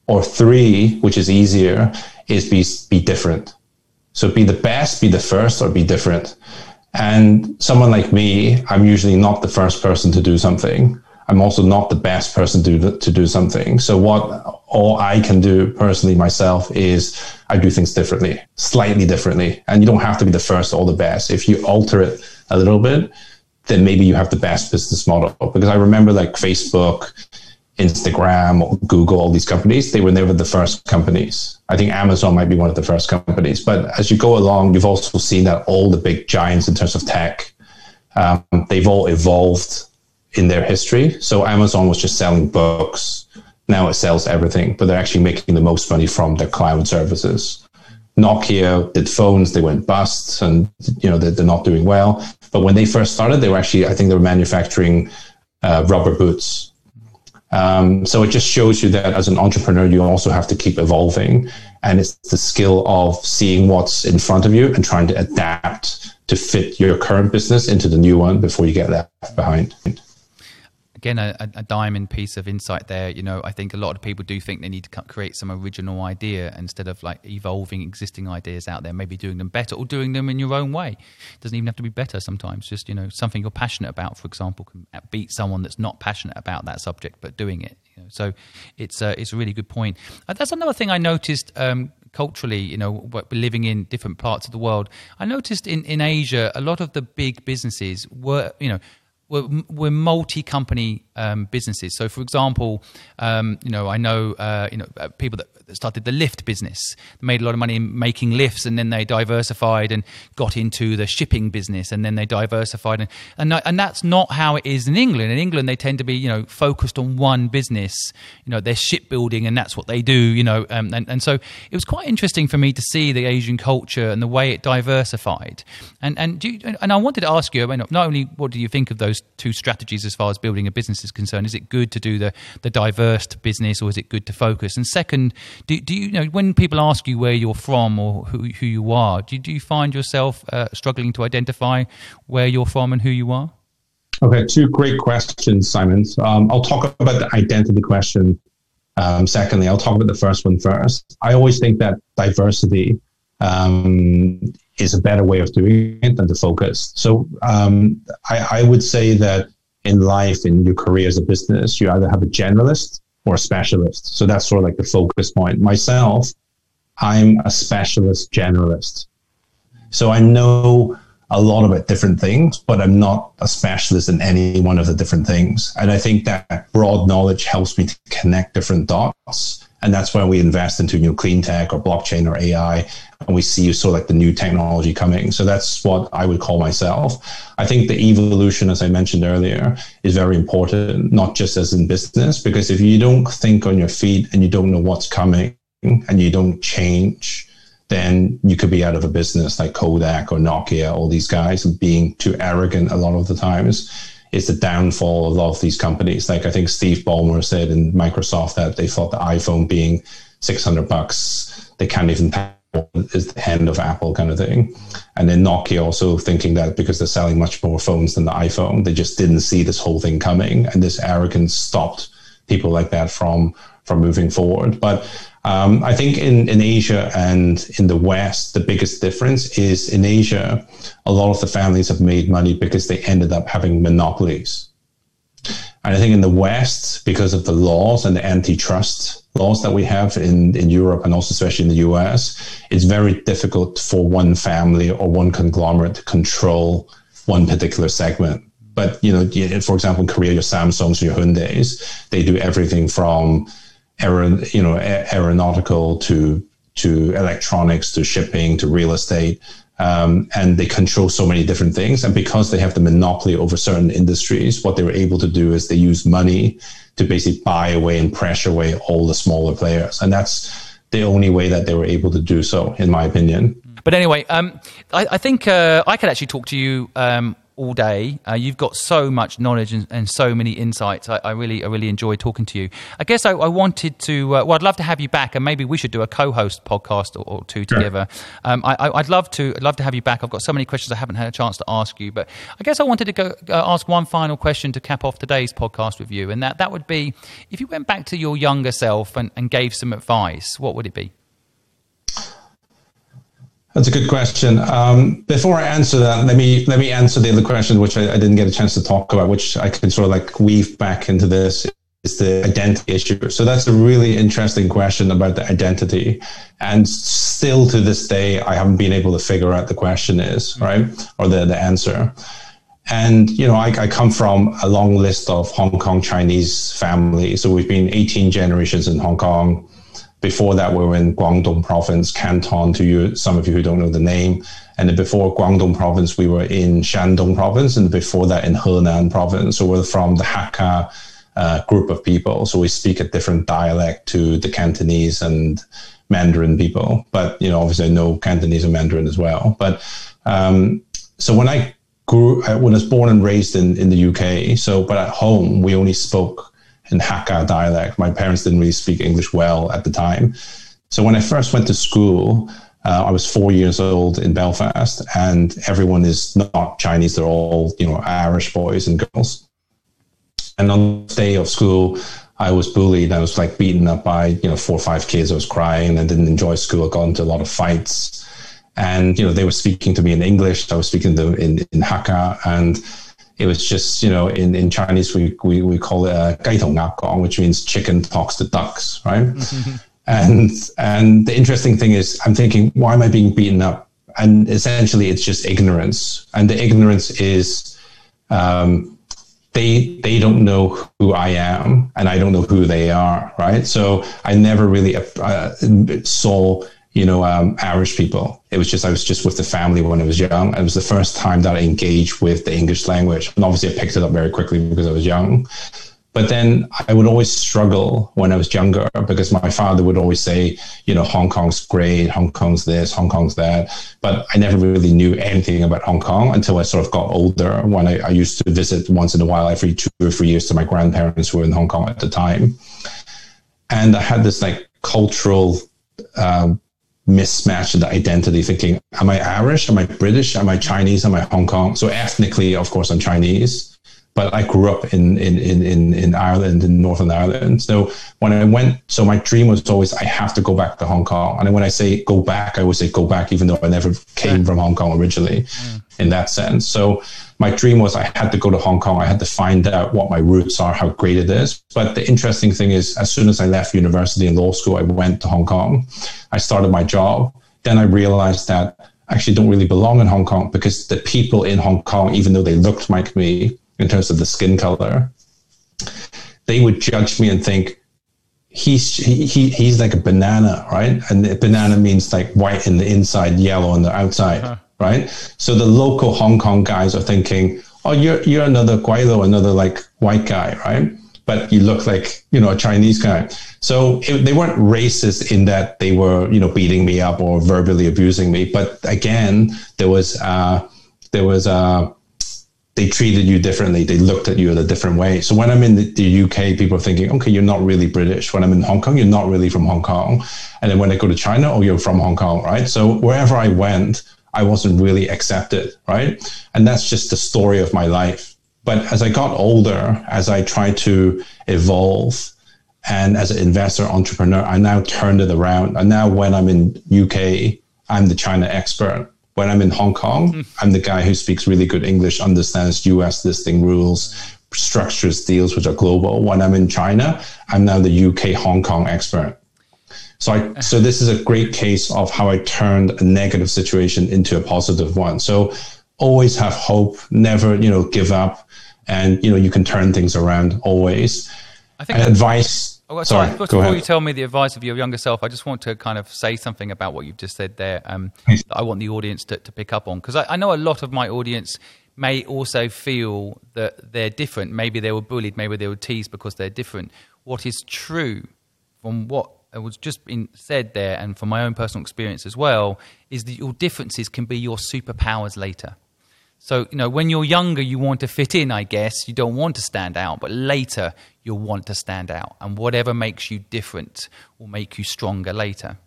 or three, which is easier, is be be different. So be the best, be the first, or be different. And someone like me, I'm usually not the first person to do something. I'm also not the best person to, to do something. So what all I can do personally myself is I do things differently, slightly differently. And you don't have to be the first or the best. If you alter it a little bit, then maybe you have the best business model. Because I remember like Facebook, Instagram, or Google, all these companies, they were never the first companies. I think Amazon might be one of the first companies. But as you go along, you've also seen that all the big giants in terms of tech, um, they've all evolved in their history. So Amazon was just selling books. Now it sells everything, but they're actually making the most money from their cloud services. Nokia did phones, they went bust, and you know they're, they're not doing well. But when they first started, they were actually, I think they were manufacturing uh, rubber boots. Um, so it just shows you that as an entrepreneur, you also have to keep evolving. And it's the skill of seeing what's in front of you and trying to adapt to fit your current business into the new one before you get left behind. Again, a, a diamond piece of insight there. You know, I think a lot of people do think they need to create some original idea instead of like evolving existing ideas out there, maybe doing them better or doing them in your own way. It doesn't even have to be better sometimes. Just, you know, something you're passionate about, for example, can beat someone that's not passionate about that subject, but doing it. You know, so it's, uh, it's a really good point. Uh, that's another thing I noticed um, culturally, you know, living in different parts of the world. I noticed in, in Asia, a lot of the big businesses were, you know, We're, we're multi-company um, businesses. So, for example, um, you know, I know, uh, you know, uh, people that started the lift business, they made a lot of money making lifts, and then they diversified and got into the shipping business, and then they diversified, and and, and that's not how it is in England. In England, they tend to be, you know, focused on one business. You know, they're shipbuilding, and that's what they do. You know, um, and and so it was quite interesting for me to see the Asian culture and the way it diversified. And and do you, and I wanted to ask you, I mean, not only what do you think of those two strategies as far as building a business is concerned? Is it good to do the, the diverse business, or is it good to focus? And second, do, do you know, when people ask you where you're from or who, who you are, do, do you find yourself uh, struggling to identify where you're from and who you are? Okay, two great questions, Simon. Um, I'll talk about the identity question. Um, secondly, I'll talk about the first one first. I always think that diversity um, is a better way of doing it than to focus. So um, I, I would say that in life, in your career as a business, you either have a generalist or a specialist. So that's sort of like the focus point. Myself, I'm a specialist generalist. So I know a lot about different things, but I'm not a specialist in any one of the different things. And I think that broad knowledge helps me to connect different dots. And that's why we invest into new clean tech or blockchain or A I, and we see sort of like the new technology coming. So that's what I would call myself. I think the evolution, as I mentioned earlier, is very important, not just as in business, because if you don't think on your feet and you don't know what's coming and you don't change, then you could be out of a business like Kodak or Nokia, all these guys being too arrogant a lot of the times. It's the downfall of a lot of these companies. Like I think Steve Ballmer said in Microsoft that they thought the iPhone being six hundred bucks, they can't even tell is the hand of Apple kind of thing. And then Nokia also thinking that because they're selling much more phones than the iPhone, they just didn't see this whole thing coming. And this arrogance stopped people like that from, from moving forward. But Um, I think in, in Asia and in the West, the biggest difference is in Asia, a lot of the families have made money because they ended up having monopolies. And I think in the West, because of the laws and the antitrust laws that we have in, in Europe and also especially in the U S, it's very difficult for one family or one conglomerate to control one particular segment. But, you know, for example, in Korea, your Samsungs, your Hyundais, they do everything from Aer- you know, aeronautical to to electronics, to shipping, to real estate. Um, and they control so many different things. And because they have the monopoly over certain industries, what they were able to do is they use money to basically buy away and pressure away all the smaller players. And that's the only way that they were able to do so, in my opinion. But anyway, um, I, I think uh, I could actually talk to you um all day. Uh, you've got so much knowledge and, and so many insights. I, I really, I really enjoy talking to you. I guess I, I wanted to, uh, well, I'd love to have you back, and maybe we should do a co-host podcast or, or two together. Yeah. Um, I, I'd love to, I'd love to have you back. I've got so many questions I haven't had a chance to ask you, but I guess I wanted to go uh, ask one final question to cap off today's podcast with you. And that, that would be, if you went back to your younger self and, and gave some advice, what would it be? That's a good question. Um, before I answer that, let me let me answer the other question, which I, I didn't get a chance to talk about, which I can sort of like weave back into this, is the identity issue. So that's a really interesting question about the identity. And still to this day, I haven't been able to figure out the question is, right, or the, the answer. And, you know, I, I come from a long list of Hong Kong Chinese families. So we've been eighteen generations in Hong Kong. Before that, we were in Guangdong province, Canton, to you, some of you who don't know the name. And then before Guangdong province, we were in Shandong province, and before that in Henan province. So we're from the Hakka uh, group of people. So we speak a different dialect to the Cantonese and Mandarin people. But, you know, obviously I know Cantonese and Mandarin as well. But um, so when I grew, when I was born and raised in, in the U K, so but at home, we only spoke in Hakka dialect. My parents didn't really speak English well at the time. So when I first went to school, uh, I was four years old in Belfast, and everyone is not Chinese. They're all, you know, Irish boys and girls. And on the day of school, I was bullied. I was like beaten up by, you know, four or five kids. I was crying and didn't enjoy school. I got into a lot of fights, and, you know, they were speaking to me in English. I was speaking to them in, in Hakka, and it was just, you know, in, in Chinese, we, we, we call it a gai tong ngap gong, which means chicken talks to ducks, right? Mm-hmm. And and the interesting thing is, I'm thinking, why am I being beaten up? And essentially, it's just ignorance. And the ignorance is um, they they don't know who I am, and I don't know who they are, right? So I never really uh, saw, you know, um, Irish people. It was just, I was just with the family when I was young. It was the first time that I engaged with the English language. And obviously I picked it up very quickly because I was young. But then I would always struggle when I was younger because my father would always say, you know, Hong Kong's great, Hong Kong's this, Hong Kong's that. But I never really knew anything about Hong Kong until I sort of got older, when I, I used to visit once in a while every two or three years to my grandparents who were in Hong Kong at the time. And I had this like cultural um, mismatch in the identity, thinking, am I Irish? Am I British? Am I Chinese? Am I Hong Kong? So ethnically, of course, I'm Chinese. But I grew up in, in, in, in Ireland, in Northern Ireland. So when I went, so my dream was always, I have to go back to Hong Kong. And when I say go back, I always say go back, even though I never came from Hong Kong originally mm. in that sense. So my dream was I had to go to Hong Kong. I had to find out what my roots are, how great it is. But the interesting thing is, as soon as I left university and law school, I went to Hong Kong. I started my job. Then I realized that I actually don't really belong in Hong Kong, because the people in Hong Kong, even though they looked like me, in terms of the skin color, they would judge me and think, he's he, he he's like a banana, right? And a banana means like white in the inside, yellow on the outside, uh-huh. right? So the local Hong Kong guys are thinking, oh, you're you're another Guaido, another like white guy, right? But you look like, you know, a Chinese guy. So it, they weren't racist in that they were, you know, beating me up or verbally abusing me. But again, there was, uh, there was a, uh, they treated you differently. They looked at you in a different way. So when I'm in the, the U K, people are thinking, okay, you're not really British. When I'm in Hong Kong, you're not really from Hong Kong. And then when I go to China, oh, you're from Hong Kong, right? So wherever I went, I wasn't really accepted, right? And that's just the story of my life. But as I got older, as I tried to evolve, and as an investor, entrepreneur, I now turned it around. And now when I'm in U K, I'm the China expert. When I'm in Hong Kong, I'm the guy who speaks really good English, understands U S listing rules, structures deals which are global. When I'm in China, I'm now the U K Hong Kong expert. So I, so this is a great case of how I turned a negative situation into a positive one. So always have hope, never, you know, give up, and you know, you can turn things around always. I think and advice. Oh, sorry, sorry before ahead. You tell me the advice of your younger self, I just want to kind of say something about what you've just said there. Um, that I want the audience to, to pick up on, because I, I know a lot of my audience may also feel that they're different. Maybe they were bullied, maybe they were teased because they're different. What is true from what was just been said there, and from my own personal experience as well, is that your differences can be your superpowers later. So, you know, when you're younger, you want to fit in, I guess. You don't want to stand out, but later you'll want to stand out. And whatever makes you different will make you stronger later.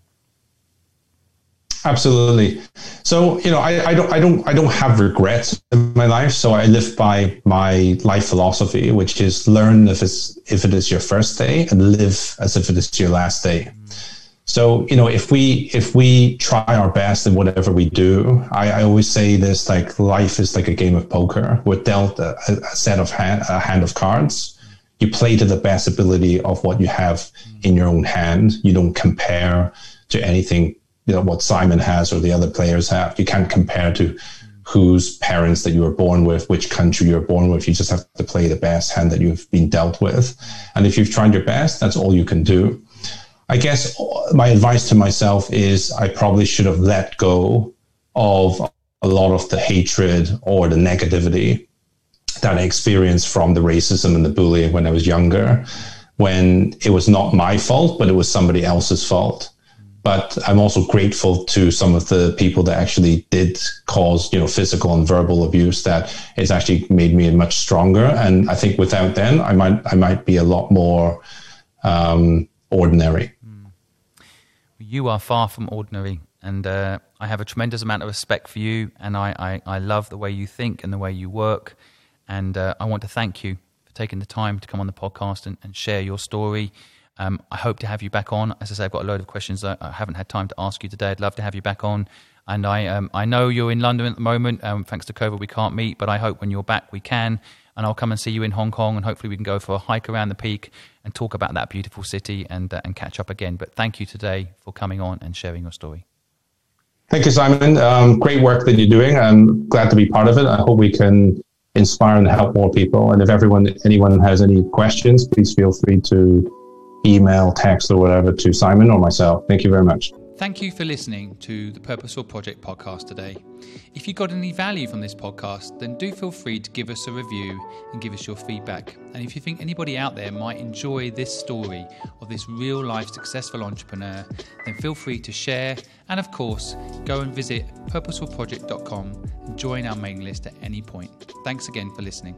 Absolutely. So, you know, I, I don't, I don't, I don't have regrets in my life. So I live by my life philosophy, which is learn if it's, if it is your first day, and live as if it is your last day. Mm. So, you know, if we if we try our best in whatever we do, I, I always say this, like, life is like a game of poker. We're dealt a, a set of hand, a hand of cards. You play to the best ability of what you have in your own hand. You don't compare to anything, you know, what Simon has or the other players have. You can't compare to whose parents that you were born with, which country you were born with. You just have to play the best hand that you've been dealt with. And if you've tried your best, that's all you can do. I guess my advice to myself is I probably should have let go of a lot of the hatred or the negativity that I experienced from the racism and the bullying when I was younger, when it was not my fault, but it was somebody else's fault. But I'm also grateful to some of the people that actually did cause, you know, physical and verbal abuse, that it's actually made me much stronger. And I think without them, I might, I might be a lot more, um, ordinary. You are far from ordinary, and uh, I have a tremendous amount of respect for you, and I, I, I love the way you think and the way you work, and uh, I want to thank you for taking the time to come on the podcast and, and share your story. Um, I hope to have you back on. As I say, I've got a load of questions that I haven't had time to ask you today. I'd love to have you back on, and I um, I know you're in London at the moment. Um, thanks to COVID, we can't meet, but I hope when you're back we can, and I'll come and see you in Hong Kong, and hopefully we can go for a hike around the peak and talk about that beautiful city and uh, and catch up again. But thank you today for coming on and sharing your story. Thank you, Simon. Um, great work that you're doing. I'm glad to be part of it. I hope we can inspire and help more people. And if everyone, anyone has any questions, please feel free to email, text or whatever to Simon or myself. Thank you very much. Thank you for listening to the Purposeful Project podcast today. If you got any value from this podcast, then do feel free to give us a review and give us your feedback. And if you think anybody out there might enjoy this story of this real-life successful entrepreneur, then feel free to share. And of course, go and visit purposeful project dot com and join our mailing list at any point. Thanks again for listening.